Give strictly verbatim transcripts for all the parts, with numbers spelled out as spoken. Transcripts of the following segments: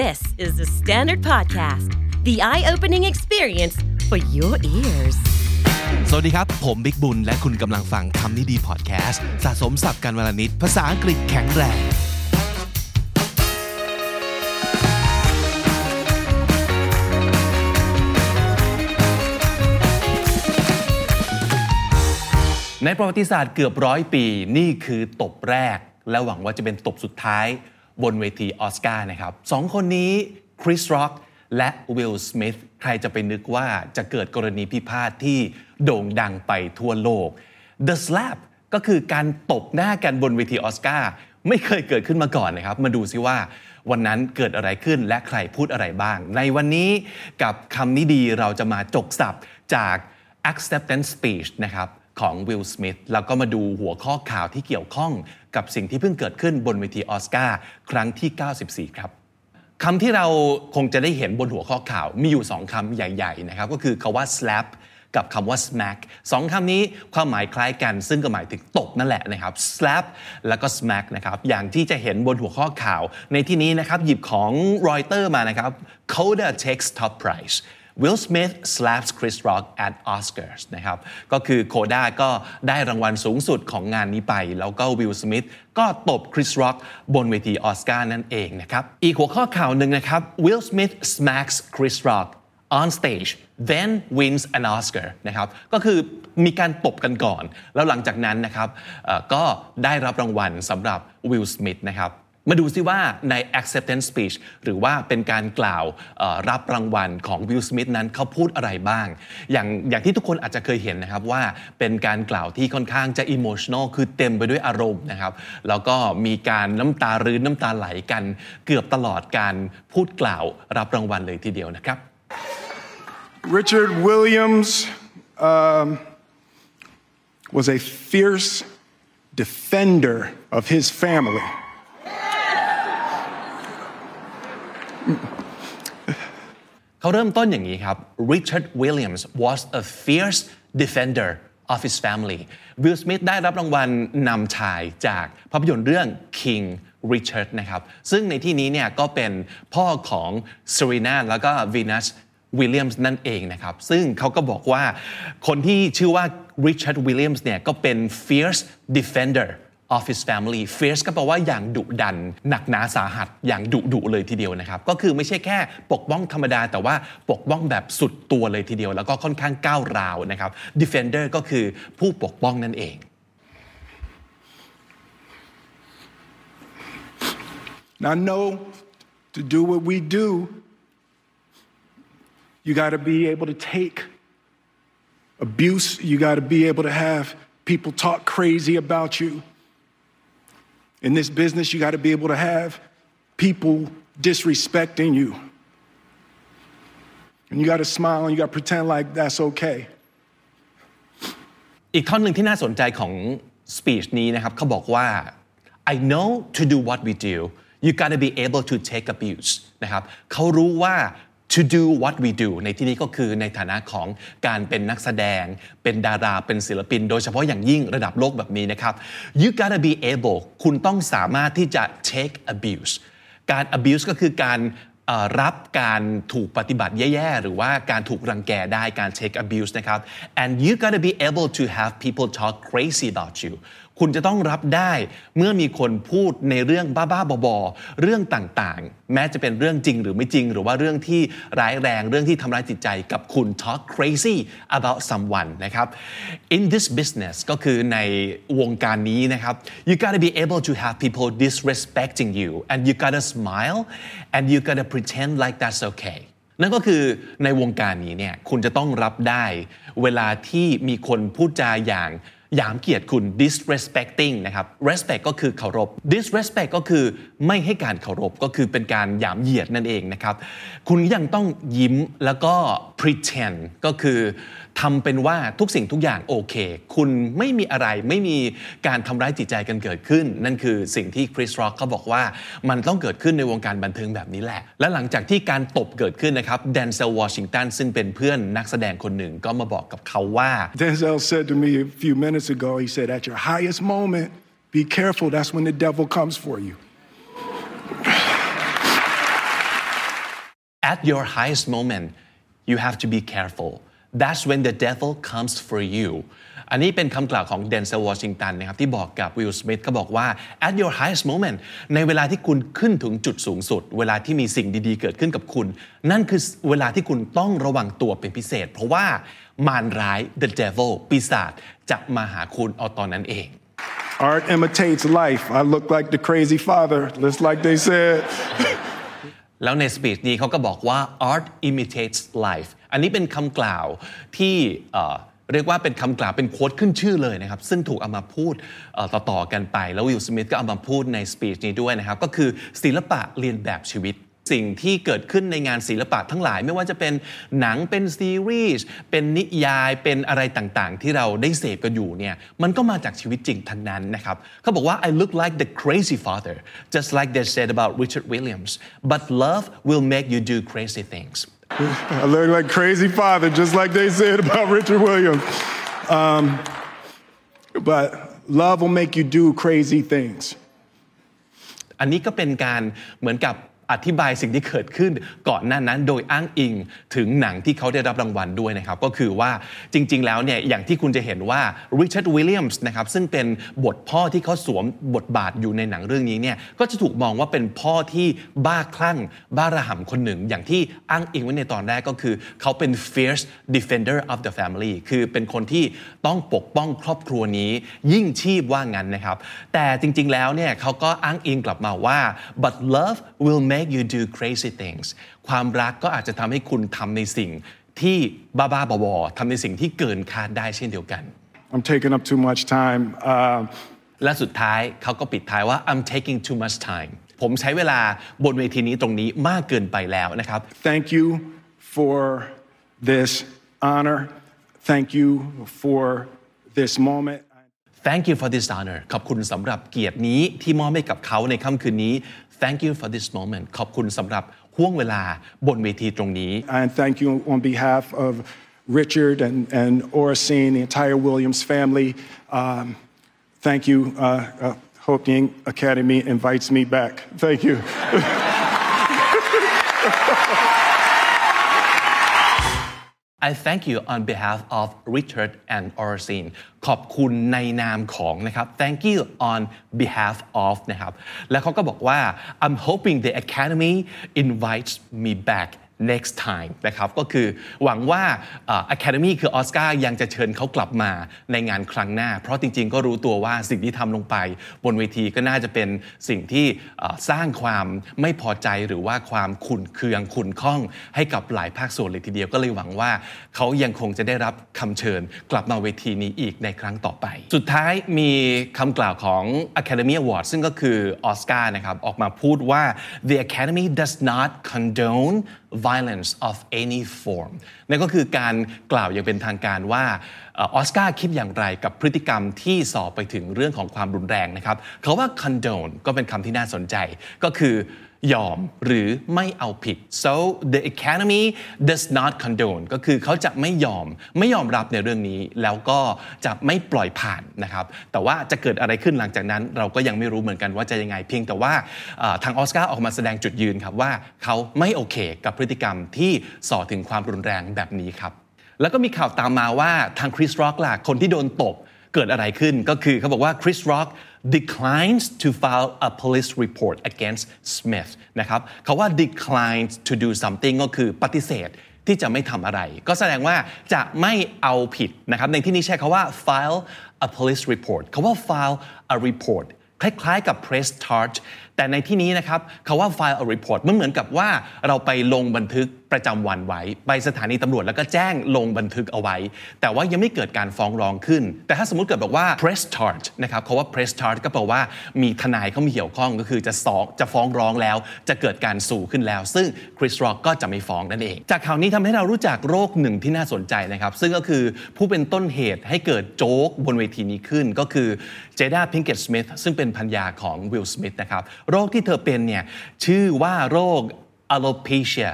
This is the Standard Podcast, the eye-opening experience for your ears. สวัสดีครับผมบิ๊กบุญและคุณกำลังฟังคำนี้ดีพอดแคสต์สะสมศัพท์กันวันละนิดภาษาอังกฤษแข็งแรงในประวัติศาสตร์เกือบร้อยปีนี่คือตบแรกและหวังว่าจะเป็นตบสุดท้ายบนเวทีออสการ์นะครับสองคนนี้ Chris Rock และ Will Smith ใครจะไปนึกว่าจะเกิดกรณีพิพาทที่โด่งดังไปทั่วโลก The slap ก็คือการตบหน้ากันบนเวทีออสการ์ไม่เคยเกิดขึ้นมาก่อนนะครับมาดูซิว่าวันนั้นเกิดอะไรขึ้นและใครพูดอะไรบ้างในวันนี้กับคำนี้ดีเราจะมาจกศัพท์จาก acceptance speech นะครับของ Will Smith แล้วก็มาดูหัวข้อข่าวที่เกี่ยวข้องกับสิ่งที่เพิ่งเกิดขึ้นบนเวทีออสการ์ครั้งที่เก้าสิบสี่ครับคำที่เราคงจะได้เห็นบนหัวข้อข่าวมีอยู่สองคำใหญ่ๆนะครับก็คือคำว่า slap กับคำว่า smack สองคำนี้ความหมายคล้ายกันซึ่งก็หมายถึงตบนั่นแหละนะครับ slap แล้วก็ smack นะครับอย่างที่จะเห็นบนหัวข้อข่าวในที่นี้นะครับหยิบของ Reuters มานะครับ Coda takes top prize Will Smith slaps Chris Rock at Oscars นะครับก็คือโคด้าก็ได้รางวัลสูงสุดของงานนี้ไปแล้วก็ Will Smith ก็ตบ Chris Rock บนเวทีออสการ์นั่นเองนะครับอีกหัวข้อข่าวหนึ่งนะครับ Will Smith smacks Chris Rock on stage then wins an Oscar นะครับก็คือมีการตบกันก่อนแล้วหลังจากนั้นนะครับก็ได้รับรางวัลสำหรับ Will Smith นะครับมาดูซิว่าใน acceptance speech หรือว่าเป็นการกล่าวรับรางวัลของ Will Smith นั้นเขาพูดอะไรบ้างอย่างอย่างที่ทุกคนอาจจะเคยเห็นนะครับว่าเป็นการกล่าวที่ค่อนข้างจะ emotional คือเต็มไปด้วยอารมณ์นะครับแล้วก็มีการน้ำตารื้นน้ำตาไหลกันเกือบตลอดการพูดกล่าวรับรางวัลเลยทีเดียวนะครับ Richard Williams um, was a fierce defender of his family.เขาเริ่มต้นอย่างนี้ครับ Richard Williams was a fierce defender of his family Will Smith ได้รับรางวัลนำชายจากภาพยนตร์เรื่อง King Richard นะครับซึ่งในที่นี้เนี่ยก็เป็นพ่อของ Serena แล้วก็ Venus Williams นั่นเองนะครับซึ่งเขาก็บอกว่าคนที่ชื่อว่า Richard Williams เนี่ยก็เป็น fierce defender of his family fierce ก็แปลว่าอย่างดุดันหนักหนาสาหัสอย่างดุดุเลยทีเดียวนะครับก็คือไม่ใช่แค่ปกป้องธรรมดาแต่ว่าปกป้องแบบสุดตัวเลยทีเดียวแล้วก็ค่อนข้างก้าวร้าวนะครับ defender ก็คือผู้ปกป้องนั่นเอง Now know to do what we do you got to be able to take abuse you got to be able to have people talk crazy about youIn this business, you got to be able to have people disrespecting you. And you got to smile and you got to pretend like that's okay. อีกท่อนหนึ่งที่น่าสนใจของ speech นี้นะครับเขาบอกว่า I know to do what we do. You got to be able to take abuse. นะครับเขารู้ว่าto do what we do ในที่นี้ก็คือในฐานะของการเป็นนักแสดงเป็นดาราเป็นศิลปินโดยเฉพาะอย่างยิ่งระดับโลกแบบนี้นะครับ you gotta be able คุณต้องสามารถที่จะ take abuse การ abuse ก็คือการรับการถูกปฏิบัติแย่ๆหรือว่าการถูกรังแกได้การ take abuse นะครับ and you gotta be able to have people talk crazy about you คุณจะต้องรับได้เมื่อมีคนพูดในเรื่องบ้าๆบอๆเรื่องต่างๆแม้จะเป็นเรื่องจริงหรือไม่จริงหรือว่าเรื่องที่ร้ายแรงเรื่องที่ทำร้ายจิตใจกับคุณ talk crazy about someone นะครับ in this business ก็คือในวงการนี้นะครับ you gotta be able to have people disrespecting you and you gotta smile and you gotta pretend like that's okayนั่นก็คือในวงการนี้เนี่ยคุณจะต้องรับได้เวลาที่มีคนพูดจาอย่างหยามเกียรติคุณ disrespecting นะครับ respect ก็คือเคารพ disrespect ก็คือไม่ให้การเคารพก็คือเป็นการหยามเหยียดนั่นเองนะครับคุณยังต้องยิ้มแล้วก็ pretend ก็คือทำเป็นว่าทุกสิ่งทุกอย่างโอเคคุณไม่มีอะไรไม่มีการทำร้ายจิตใจกันเกิดขึ้นนั่นคือสิ่งที่ Chris Rock เขาบอกว่ามันต้องเกิดขึ้นในวงการบันเทิงแบบนี้แหละและหลังจากที่การตบเกิดขึ้นนะครับ Denzel Washington ซึ่งเป็นเพื่อนนักแสดงคนหนึ่งก็มาบอกกับเขาว่า Denzel said to me a few minutes ago he said at your highest moment be careful that's when the devil comes for you At your highest moment, you have to be careful. That's when the devil comes for you. อันนี้เป็นคำกล่าวของ Denzel Washington นะครับที่บอกกับ Will Smith เขาบอกว่า at your highest moment ในเวลาที่คุณขึ้นถึงจุดสูงสุดเวลาที่มีสิ่งดีๆเกิดขึ้นกับคุณนั่นคือเวลาที่คุณต้องระวังตัวเป็นพิเศษเพราะว่ามารร้าย the devil ปีศาจจะมาหาคุณเอาตอนนั้นเอง Art imitates life. I look like the crazy father, just like they said. แล้วในสปีชนี้เขาก็บอกว่า art imitates life อันนี้เป็นคำกล่าวที่เรียกว่าเป็นคำกล่าวเป็นโค้ดขึ้นชื่อเลยนะครับซึ่งถูกเอามาพูดต่อๆกันไปแล้ววิลสมิธก็เอามาพูดในสปีชนี้ด้วยนะครับก็คือศิลปะเรียนแบบชีวิตสิ่งที่เกิดขึ้นในงานศิลปะทั้งหลายไม่ว่าจะเป็นหนังเป็นซีรีส์เป็นนิยายเป็นอะไรต่างๆที่เราได้เสพกันอยู่เนี่ยมันก็มาจากชีวิตจริงทั้งนั้นนะครับเขาบอกว่า I look like the crazy father just like they said about Richard Williams but love will make you do crazy things I look like crazy father just like they said about Richard Williams um, but love will make you do crazy things อันนี้ก็เป็นการเหมือนกับอธิบายสิ่งที่เกิดขึ้นก่อนหน้านั้นโดยอ้างอิงถึงหนังที่เขาได้รับรางวัลด้วยนะครับก็คือว่าจริงๆแล้วเนี่ยอย่างที่คุณจะเห็นว่า Richard Williams นะครับซึ่งเป็นบทพ่อที่เขาสวมบทบาทอยู่ในหนังเรื่องนี้เนี่ยก็จะถูกมองว่าเป็นพ่อที่บ้าคลั่งบ้าระห่ำคนหนึ่งอย่างที่อ้างอิงไว้ในตอนแรกก็คือเขาเป็น fierce defender of the family คือเป็นคนที่ต้องปกป้องครอบครัวนี้ยิ่งชีพว่างั้นนะครับแต่จริงๆแล้วเนี่ยเขาก็อ้างอิงกลับมาว่า but love will make you do crazy things ความรักก็อาจจะทำให้คุณทำในสิ่งที่บ้าๆบอๆทำในสิ่งที่เกินคาดได้เช่นเดียวกัน I'm taking up too much time uh... และสุดท้ายเขาก็ปิดท้ายว่า I'm taking too much time ผมใช้เวลาบนเวทีนี้ตรงนี้มากเกินไปแล้วนะครับ Thank you for this honor Thank you for this moment Thank you for this honor ขอบคุณสำหรับเกียรตินี้ที่มอบให้กับเขาในค่ำคืนนี้Thank you for this moment ขอบคุณสำหรับห่วงเวลาบนเวทีตรงนี้ And thank you on behalf of Richard and and Oracene, the entire Williams family. Um, thank you. Uh, uh, hope the Academy invites me back. Thank you. I thank you on behalf of Richard and Oracene ขอบคุณในนามของนะครับ Thank you on behalf of นะครับแล้วเขาก็บอกว่า I'm hoping the Academy invites me back next time นะครับก็คือหวังว่า Academy คือออสการ์ยังจะเชิญเขากลับมาในงานครั้งหน้าเพราะจริงๆก็รู้ตัวว่าสิ่งที่ทำลงไปบนเวทีก็น่าจะเป็นสิ่งที่สร้างความไม่พอใจหรือว่าความขุ่นเคืองขุ่นข้องให้กับหลายภาคส่วนเลยทีเดียวก็เลยหวังว่าเขายังคงจะได้รับคำเชิญกลับมาเวทีนี้อีกในครั้งต่อไปสุดท้ายมีคำกล่าวของ Academy Awards ซึ่งก็คือออสการ์นะครับออกมาพูดว่า The Academy does not condone violence of any form นั่นก็คือการกล่าวอย่างเป็นทางการว่าออสการ์คิดอย่างไรกับพฤติกรรมที่ส่อไปถึงเรื่องของความรุนแรงนะครับเขาว่า condone ก็เป็นคำที่น่าสนใจก็คือยอมหรือไม่เอาผิด so the Academy does not condone ก็คือเขาจะไม่ยอมไม่ยอมรับในเรื่องนี้แล้วก็จะไม่ปล่อยผ่านนะครับแต่ว่าจะเกิดอะไรขึ้นหลังจากนั้นเราก็ยังไม่รู้เหมือนกันว่าจะยังไงเพียงแต่ว่าทางออสการ์ออกมาแสดงจุดยืนครับว่าเขาไม่โอเคกับพฤติกรรมที่ส่อถึงความรุนแรงแบบนี้ครับแล้วก็มีข่าวตามมาว่าทาง Chris Rock ล่ะคนที่โดนตบเกิดอะไรขึ้นก็คือเขาบอกว่า Chris Rock declines to file a police report against Smith นะครับเขาว่า declines to do something ก็คือปฏิเสธที่จะไม่ทำอะไรก็แสดงว่าจะไม่เอาผิดนะครับในที่นี้ใช้คำว่า file a police report เขาว่า file a report คล้ายๆกับ press charge แต่ในที่นี้นะครับเขาว่า file a report มันเหมือนกับว่าเราไปลงบันทึกประจำวันไว้ไปสถานีตำรวจแล้วก็แจ้งลงบันทึกเอาไว้แต่ว่ายังไม่เกิดการฟ้องร้องขึ้นแต่ถ้าสมมติเกิดบอกว่า press charge นะครับเขาว่า press charge ก็แปลว่ามีทนายเข้ามาเกี่ยวข้องก็คือจะสอบจะฟ้องร้องแล้วจะเกิดการสู้ขึ้นแล้วซึ่ง Chris Rock ก็จะไม่ฟ้องนั่นเองจากข่าวนี้ทำให้เรารู้จักโรคหนึ่งที่น่าสนใจนะครับซึ่งก็คือผู้เป็นต้นเหตุให้เกิดโจ๊กบนเวทีนี้ขึ้นก็คือเจด้าพิงเก็ตสมิธซึ่งเป็นภรรยาของวิลสมิธนะครับโรคที่เธอเป็นเนี่ยชื่อว่าโรค alopecia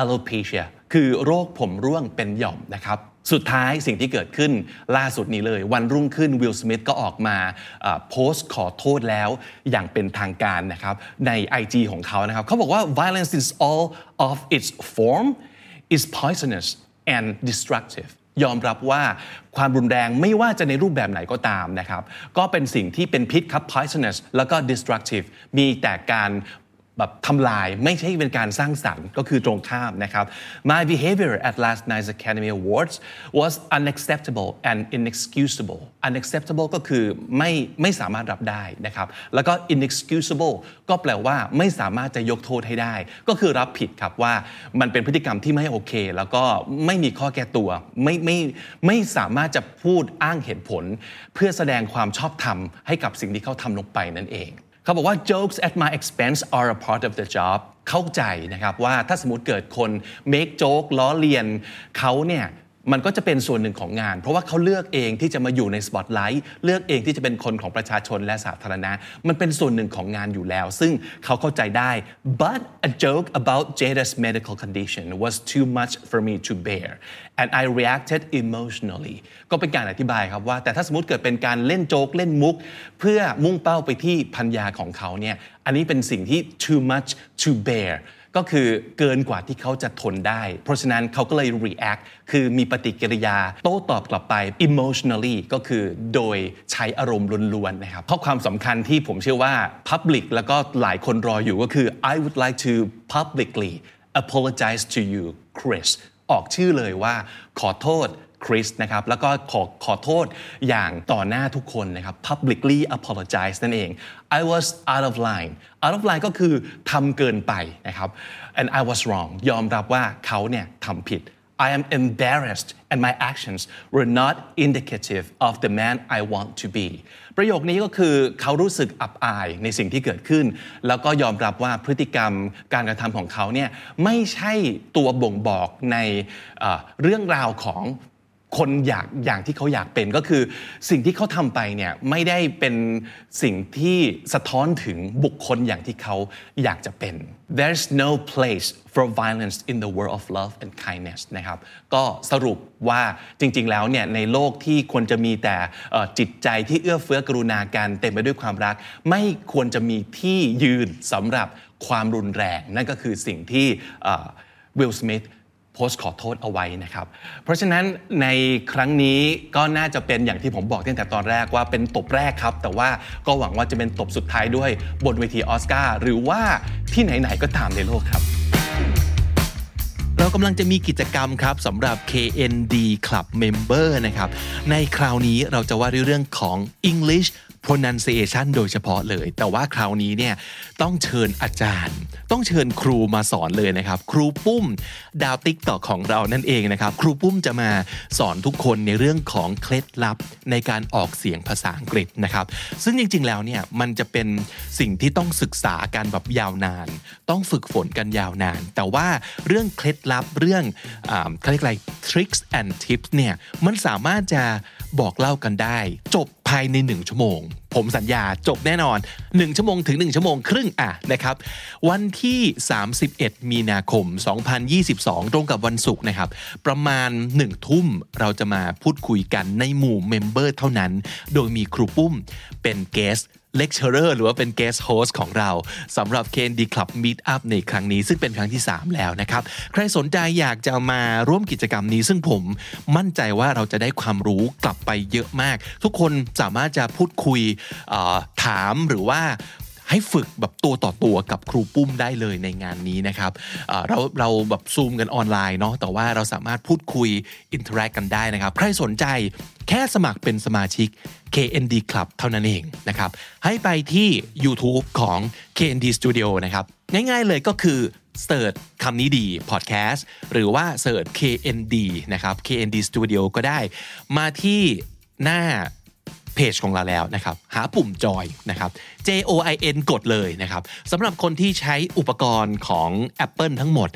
alopecia คือโรคผมร่วงเป็นหย่อมนะครับ สุดท้ายสิ่งที่เกิดขึ้นล่าสุดนี้เลยวันรุ่งขึ้น Will Smith ก็ออกมาโพสต์ขอโทษแล้วอย่างเป็นทางการนะครับใน ไอ จี ของเขานะครับเขาบอกว่า violence is all of its form is poisonous and destructive ยอมรับว่าความรุนแรงไม่ว่าจะในรูปแบบไหนก็ตามนะครับก็เป็นสิ่งที่เป็นพิษครับ poisonous แล้วก็ destructive มีแต่การแบบทำลายไม่ใช่เป็นการสร้างสรรค์ก็คือตรงข้ามนะครับ My behavior at last night's Academy Awards was unacceptable and inexcusable unacceptable ก็คือไม่ไม่สามารถรับได้นะครับแล้วก็ inexcusable ก็แปลว่าไม่สามารถจะยกโทษให้ได้ก็คือรับผิดครับว่ามันเป็นพฤติกรรมที่ไม่โอเคแล้วก็ไม่มีข้อแก้ตัวไม่ไม่ไม่สามารถจะพูดอ้างเหตุผลเพื่อแสดงความชอบธรรมให้กับสิ่งที่เขาทำลงไปนั่นเองเขาบอกว่า jokes at my expense are a part of the job เข้าใจนะครับว่าถ้าสมมุติเกิดคน make joke ล้อเลียนเขาเนี่ยมันก็จะเป็นส่วนหนึ่งของงานเพราะว่าเขาเลือกเองที่จะมาอยู่ใน spotlight เลือกเองที่จะเป็นคนของประชาชนและสาธารณะมันเป็นส่วนหนึ่งของงานอยู่แล้วซึ่งเขาเข้าใจได้ but a joke about Jada's medical condition was too much for me to bear and I reacted emotionally ก็เป็นการอธิบายครับว่าแต่ถ้าสมมติเกิดเป็นการเล่นโจ๊กเล่นมุกเพื่อมุ่งเป้าไปที่ภรรยาของเขาเนี่ยอันนี้เป็นสิ่งที่ too much to bearก็คือเกินกว่าที่เขาจะทนได้เพราะฉะนั้นเขาก็เลย react คือมีปฏิกิริยาโต้ตอบกลับไป emotionally ก็คือโดยใช้อารมณ์ล้วนๆนะครับข้อความสำคัญที่ผมเชื่อว่า public แล้วก็หลายคนรออยู่ก็คือ I would like to publicly apologize to you Chris ออกชื่อเลยว่าขอโทษ Chris นะครับแล้วก็ขอขอโทษอย่างต่อหน้าทุกคนนะครับ publicly apologize นั่นเอง I was out of line out of line ก็คือทำเกินไปนะครับ and I was wrong ยอมรับว่าเขาเนี่ยทำผิด I am embarrassed and my actions were not indicative of the man I want to be ประโยคนี้ก็คือเขารู้สึกอับอายในสิ่งที่เกิดขึ้นแล้วก็ยอมรับว่าพฤติกรรมการกระทำของเขาเนี่ยไม่ใช่ตัวบ่งบอกในเรื่องราวของคนอยากอย่างที่เขาอยากเป็นก็คือสิ่งที่เขาทำไปเนี่ยไม่ได้เป็นสิ่งที่สะท้อนถึงบุคคลอย่างที่เขาอยากจะเป็น There's no place for violence in the world of love and kindness นะครับก็สรุปว่าจริงๆแล้วเนี่ยในโลกที่ควรจะมีแต่จิตใจที่เอื้อเฟื้อกรุณากันเต็มไปด้วยความรักไม่ควรจะมีที่ยืนสำหรับความรุนแรงนั่นก็คือสิ่งที่ Will Smithโพสต์ขอโทษเอาไว้นะครับเพราะฉะนั้นในครั้งนี้ก็น่าจะเป็นอย่างที่ผมบอกตั้งแต่ตอนแรกว่าเป็นตบแรกครับแต่ว่าก็หวังว่าจะเป็นตบสุดท้ายด้วยบนเวทีออสการ์หรือว่าที่ไหนๆก็ตามในโลกครับเรากำลังจะมีกิจกรรมครับสำหรับ เค เอ็น ดี Club Member นะครับในคราวนี้เราจะว่าเรื่องของ English pronunciation โดยเฉพาะเลยแต่ว่าคราวนี้เนี่ยต้องเชิญอาจารย์ต้องเชิญครูมาสอนเลยนะครับครูปุ้มดาว TikTok ของเรานั่นเองนะครับครูปุ้มจะมาสอนทุกคนในเรื่องของเคล็ดลับในการออกเสียงภาษาอังกฤษนะครับซึ่งจริงๆแล้วเนี่ยมันจะเป็นสิ่งที่ต้องศึกษากันแบบยาวนานต้องฝึกฝนกันยาวนานแต่ว่าเรื่องเคล็ดลับเรื่องเอ่อเค้าเรียกอะไร tricks and tips เนี่ยมันสามารถจะบอกเล่ากันได้จบภายในหนึ่งชั่วโมงผมสัญญาจบแน่นอนหนึ่งชั่วโมงถึงหนึ่งชั่วโมงครึ่งอ่ะนะครับวันที่สามสิบเอ็ดมีนาคมสองพันยี่สิบสองตรงกับวันศุกร์นะครับประมาณหนึ่งทุ่มเราจะมาพูดคุยกันในหมู่เมมเบอร์เท่านั้นโดยมีครูปุ้มเป็นเกสต์เลคเชอเรอร์หรือว่าเป็น guest host ของเราสำหรับ เค เอ็น ดี Club Meet Up ในครั้งนี้ซึ่งเป็นครั้งที่สามแล้วนะครับใครสนใจอยากจะมาร่วมกิจกรรมนี้ซึ่งผมมั่นใจว่าเราจะได้ความรู้กลับไปเยอะมากทุกคนสามารถจะพูดคุยถามหรือว่าให้ฝึกแบบตัวต่อตัวกับครูปุ้มได้เลยในงานนี้นะครับเราเราแบบซูมกันออนไลน์เนาะแต่ว่าเราสามารถพูดคุยอินเทอร์แอคกันได้นะครับใครสนใจแค่สมัครเป็นสมาชิก เค เอ็น ดี Club เท่านั้นเองนะครับให้ไปที่ YouTube ของ เค เอ็น ดี Studio นะครับง่ายๆเลยก็คือเสิร์ชคำนี้ดีพอดแคสต์หรือว่าเสิร์ช เค เอ็น ดี นะครับ เค เอ็น ดี Studio ก็ได้มาที่หน้าเพจของเราแล้วนะครับหาปุ่มจอยนะครับ J O I N กดเลยนะครับสำหรับคนที่ใช้อุปกรณ์ของ Apple ทั้งหมด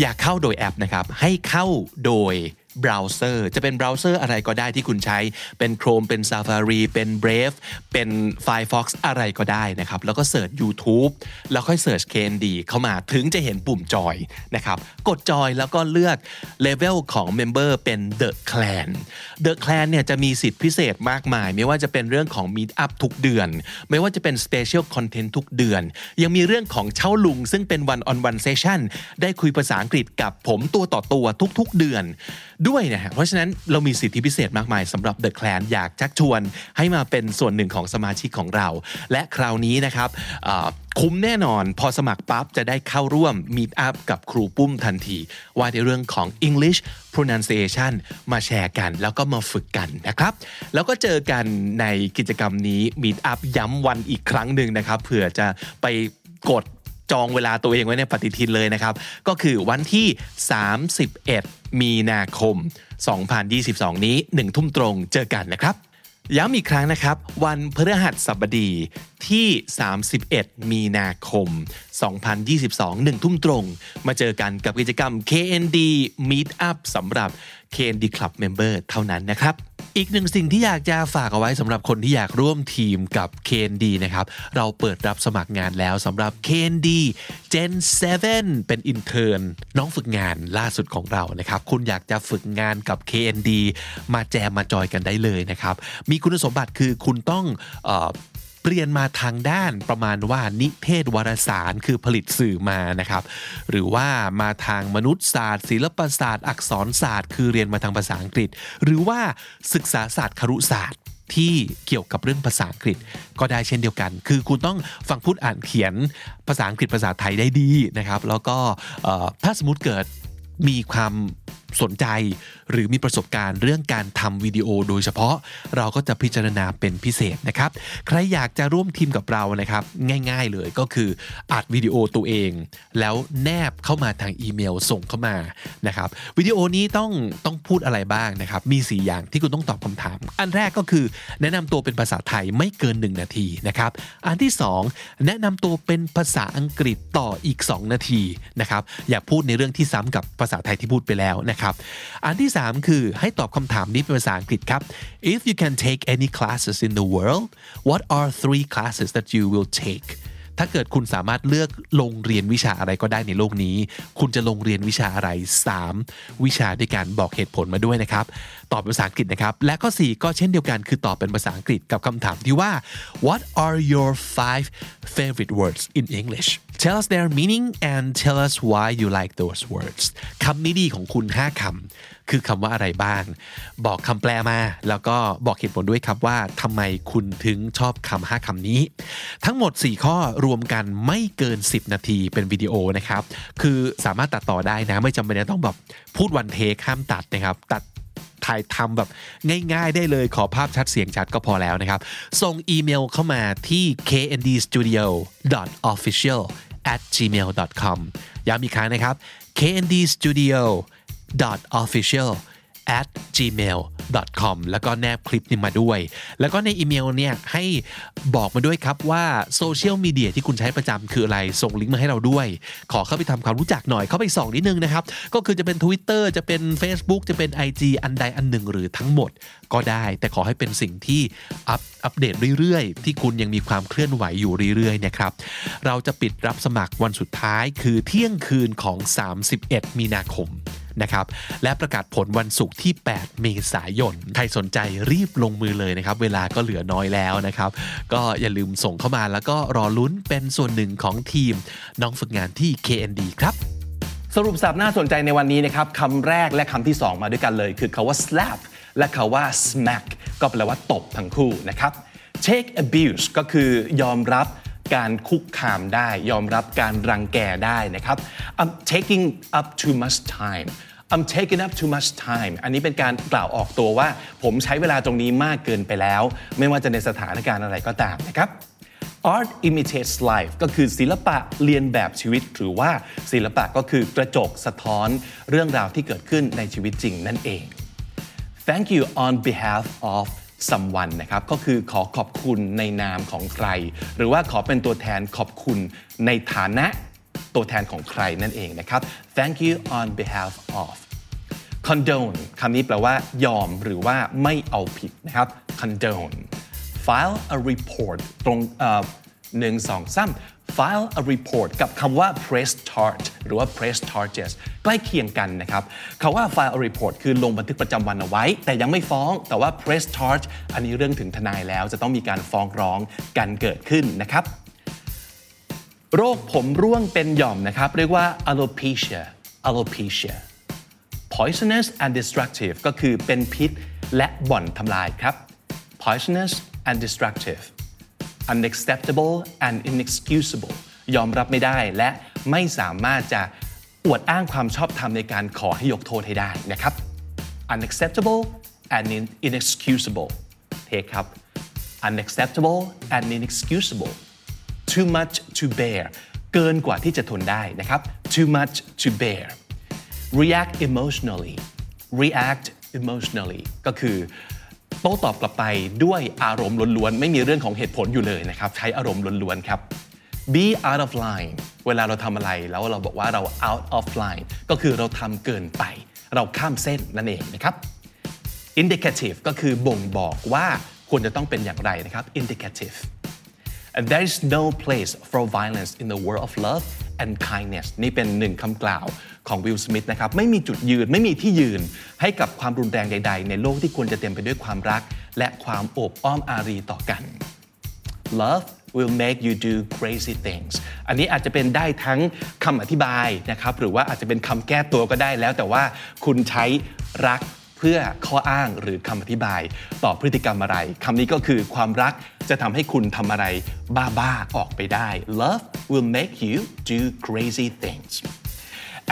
อย่าเข้าโดยแอปนะครับให้เข้าโดย เบราว์เซอร์จะเป็นเบราว์เซอร์อะไรก็ได้ที่คุณใช้เป็น Chrome เป็น Safari เป็น Brave เป็น Firefox อะไรก็ได้นะครับแล้วก็เสิร์ช YouTube แล้วค่อยเสิร์ช เค เอ็น ดี เข้ามาถึงจะเห็นปุ่มจอยนะครับกดจอยแล้วก็เลือกเลเวลของเมมเบอร์เป็น The Clan The Clan เนี่ยจะมีสิทธิพิเศษมากมายไม่ว่าจะเป็นเรื่องของ Meet Up ทุกเดือนไม่ว่าจะเป็น Special Content ทุกเดือนยังมีเรื่องของเช่าลุงซึ่งเป็น One on One Session ได้คุยภาษาอังกฤษกับผมตัวต่อตัวทุกๆเดือนด้วยนะฮะเพราะฉะนั้นเรามีสิทธิพิเศษมากมายสำหรับ The Clan อยากชักชวนให้มาเป็นส่วนหนึ่งของสมาชิกของเราและคราวนี้นะครับคุ้มแน่นอนพอสมัครปั๊บจะได้เข้าร่วม Meet Up กับครูปุ้มทันทีว่าในเรื่องของ English Pronunciation มาแชร์กันแล้วก็มาฝึกกันนะครับแล้วก็เจอกันในกิจกรรมนี้ Meet Up ย้ำวันอีกครั้งหนึ่งนะครับเผื่อจะไปกดจองเวลาตัวเองไว้ในปฏิทินเลยนะครับก็คือวันที่สามสิบเอ็ดมีนาคมสองพันยี่สิบสองนี้หนึ่งทุ่มตรงเจอกันนะครับย้ำอีกครั้งนะครับวันพฤหัสบดีที่สามสิบเอ็ดมีนาคมสองพันยี่สิบสอง หนึ่งทุ่มตรงมาเจอกันกับกิจกรรม เค เอ็น ดี Meet Up สำหรับ เค เอ็น ดี Club Member เท่านั้นนะครับอีกหนึ่งสิ่งที่อยากจะฝากเอาไว้สำหรับคนที่อยากร่วมทีมกับ เค เอ็น ดี นะครับเราเปิดรับสมัครงานแล้วสำหรับ เค เอ็น ดี เจน เซเว่น เป็นอินเทิร์นน้องฝึกงานล่าสุดของเรานะครับคุณอยากจะฝึกงานกับ เค เอ็น ดี มาแจมมาจอยกันได้เลยนะครับมีคุณสมบัติคือคุณต้องเอ่อเรียนมาทางด้านประมาณว่านิเทศวารสารคือผลิตสื่อมานะครับหรือว่ามาทางมนุษยศาสตร์ศิลปศาสตร์อักษรศาสตร์คือเรียนมาทางภาษาอังกฤษหรือว่าศึกษาศาสตร์ครุศาสตร์ที่เกี่ยวกับเรื่องภาษาอังกฤษก็ได้เช่นเดียวกันคือคุณต้องฟังพูดอ่านเขียนภาษาอังกฤษภาษาไทยได้ดีนะครับแล้วก็ถ้าสมมุติเกิดมีความสนใจหรือมีประสบการณ์เรื่องการทำวิดีโอโดยเฉพาะเราก็จะพิจารณาเป็นพิเศษนะครับใครอยากจะร่วมทีมกับเรานะครับง่ายๆเลยก็คืออัดวิดีโอตัวเองแล้วแนบเข้ามาทางอีเมลส่งเข้ามานะครับวิดีโอนี้ต้องต้องพูดอะไรบ้างนะครับมีสี่อย่างที่คุณต้องตอบคำถามอันแรกก็คือแนะนำตัวเป็นภาษาไทยไม่เกินหนึ่งนาทีนะครับอันที่สองแนะนำตัวเป็นภาษาอังกฤษต่ออีกสองนาทีนะครับอย่าพูดในเรื่องที่ซ้ำกับภาษาไทยที่พูดไปแล้วนะครับอันที่สามคือให้ตอบคำถามนี้เป็นภาษาอังกฤษครับ If you can take any classes in the world what are three classes that you will take ถ้าเกิดคุณสามารถเลือกลงเรียนวิชาอะไรก็ได้ในโลกนี้คุณจะลงเรียนวิชาอะไรสามวิชาด้วยการบอกเหตุผลมาด้วยนะครับตอบเป็นภาษาอังกฤษนะครับและข้อสี่ก็เช่นเดียวกันคือตอบเป็นภาษาอังกฤษกับคำถามที่ว่า What are your five favorite words in English Tell us their meaning and tell us why you like those words คำนี้ดีของคุณห้าคำคือคำว่าอะไรบ้างบอกคำแปลมาแล้วก็บอกเหตุผลด้วยครับว่าทำไมคุณถึงชอบคำห้าคำนี้ทั้งหมดสี่ข้อรวมกันไม่เกินสิบนาทีเป็นวิดีโอนะครับคือสามารถตัดต่อได้นะไม่จำเป็นต้องแบบพูดวันเทคห้ามตัดนะครับตัดถ่ายทำแบบง่ายๆได้เลยขอภาพชัดเสียงชัดก็พอแล้วนะครับส่งอีเมลเข้ามาที่ เค เอ็น ดี studio dot official at gmail dot com ย้ำอีกครั้งนะครับ เค เอ็น ดี studio dot official at gmail dot com แล้วก็แนบคลิปนี้มาด้วยแล้วก็ในอีเมลเนี่ยให้บอกมาด้วยครับว่าโซเชียลมีเดียที่คุณใช้ประจำคืออะไรส่งลิงก์มาให้เราด้วยขอเข้าไปทำความรู้จักหน่อยเข้าไปส่องนิดนึงนะครับก็คือจะเป็น Twitter จะเป็น Facebook จะเป็น ไอ จี อันใดอันหนึ่งหรือทั้งหมดก็ได้แต่ขอให้เป็นสิ่งที่อัพอัปเดตเรื่อยๆที่คุณยังมีความเคลื่อนไหวอยู่เรื่อยๆนะครับเราจะปิดรับสมัครวันสุดท้ายคือเที่ยงคืนของสามสิบเอ็ดมีนาคมนะครับและประกาศผลวันศุกร์ที่แปดเมษายนใครสนใจรีบลงมือเลยนะครับเวลาก็เหลือน้อยแล้วนะครับก็อย่าลืมส่งเข้ามาแล้วก็รอลุ้นเป็นส่วนหนึ่งของทีมน้องฝึกงานที่ เค เอ็น ดี ครับสรุปศัพท์น่าสนใจในวันนี้นะครับคำแรกและคำที่สองมาด้วยกันเลยคือคำว่า slap และคำว่า smack ก็แปลว่าตบทั้งคู่นะครับ take abuse ก็คือยอมรับการคุกคามได้ยอมรับการรังแกได้นะครับ I'm taking up too much time I'm taking up too much time อันนี้เป็นการกล่าวออกตัวว่าผมใช้เวลาตรงนี้มากเกินไปแล้วไม่ว่าจะในสถานการณ์อะไรก็ตามนะครับ Art imitates life ก็คือศิลปะเรียนแบบชีวิตหรือว่าศิลปะก็คือกระจกสะท้อนเรื่องราวที่เกิดขึ้นในชีวิตจริงนั่นเอง Thank you on behalf of someone นะครับก็คือขอขอบคุณในนามของใครหรือว่าขอเป็นตัวแทนขอบคุณในฐานะตัวแทนของใครนั่นเองนะครับ Thank you on behalf of condone คำนี้แปลว่ายอมหรือว่าไม่เอาผิดนะครับ condone file a report ตรงเอ่อ หนึ่ง สอง สาม file a report กับคำว่า press charge หรือว่า press charges ใกล้เคียงกันนะครับคำว่า file a report คือลงบันทึกประจำวันเอาไว้แต่ยังไม่ฟ้องแต่ว่า press charge อันนี้เรื่องถึงทนายแล้วจะต้องมีการฟ้องร้องกันเกิดขึ้นนะครับโรคผมร่วงเป็นหย่อมนะครับเรียกว่า alopecia alopecia poisonous and destructive ก็คือเป็นพิษและบ่อนทำลายครับ poisonous and destructive unacceptable and inexcusable ยอมรับไม่ได้และไม่สามารถจะอวดอ้างความชอบธรรมในการขอให้ยกโทษให้ได้นะครับ unacceptable and inexcusable เทคครับ unacceptable and inexcusable too much to bear เกินกว่าที่จะทนได้นะครับ too much to bear react emotionally react emotionally ก็คือโต้ตอบกลับไปด้วยอารมณ์ล้วนๆไม่มีเรื่องของเหตุผลอยู่เลยนะครับใช้อารมณ์ล้วนๆครับ be out of line เวลาเราทำอะไรแล้วเราบอกว่าเรา out of line ก็คือเราทำเกินไปเราข้ามเส้นนั่นเองนะครับ indicative ก็คือบ่งบอกว่าควรจะต้องเป็นอย่างไรนะครับ indicative there is no place for violence in the world of love and kindness นี่เป็นหนึ่งคำกล่าวของ Will Smith นะครับไม่มีจุดยืนไม่มีที่ยืนให้กับความรุนแรงใดๆในโลกที่ควรจะเต็มไปด้วยความรักและความโอบอ้อมอารีต่อกัน Love will make you do crazy things อันนี้อาจจะเป็นได้ทั้งคำอธิบายนะครับหรือว่าอาจจะเป็นคำแก้ตัวก็ได้แล้วแต่ว่าคุณใช้รักเพื่อข้ออ้างหรือคำอธิบายต่อพฤติกรรมอะไรคำนี้ก็คือความรักจะทำให้คุณทำอะไรบ้าๆออกไปได้ Love will make you do crazy things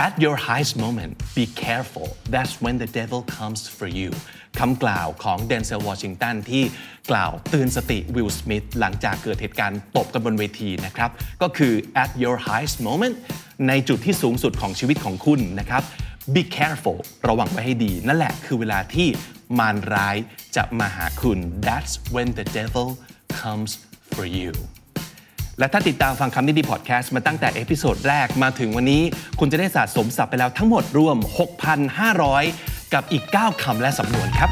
At your highest moment be careful that's when the devil comes for you คำกล่าวของ Denzel Washington ที่กล่าวเตือนสติ Will Smith หลังจากเกิดเหตุการณ์ตบกันบนเวทีนะครับก็คือ At your highest moment ในจุดที่สูงสุดของชีวิตของคุณนะครับBe careful ระวังไว้ให้ดีนั่นแหละคือเวลาที่มารร้ายจะมาหาคุณ That's when the devil comes for you และถ้าติดตามฟังคำนี้ดีพอดแคสต์มาตั้งแต่เอพิโซดแรกมาถึงวันนี้คุณจะได้สะสมศัพท์ไปแล้วทั้งหมดรวม หกพันห้าร้อย กับอีก เก้า คำและสำนวนครับ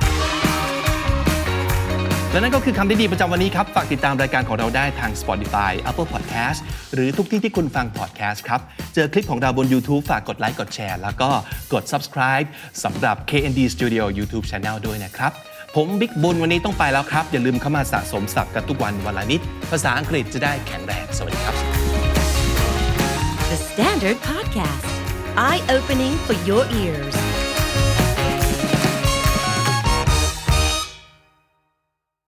และนั่นก็คือคำนี้ดีประจำวันนี้ครับฝากติดตามรายการของเราได้ทาง Spotify Apple Podcast หรือทุกที่ที่คุณฟัง podcast ครับเจอคลิปของเราบน YouTube ฝากกดไลค์กดแชร์แล้วก็กด Subscribe สำหรับ เค เอ็น ดี Studio YouTube Channel ด้วยนะครับผมบิ๊กบุญวันนี้ต้องไปแล้วครับอย่าลืมเข้ามาสะสมศัพท์กันทุกวันวันละนิดภาษาอังกฤษจะได้แข็งแรงสวัสดีครับ The Standard Podcast Eye Opening for Your Ears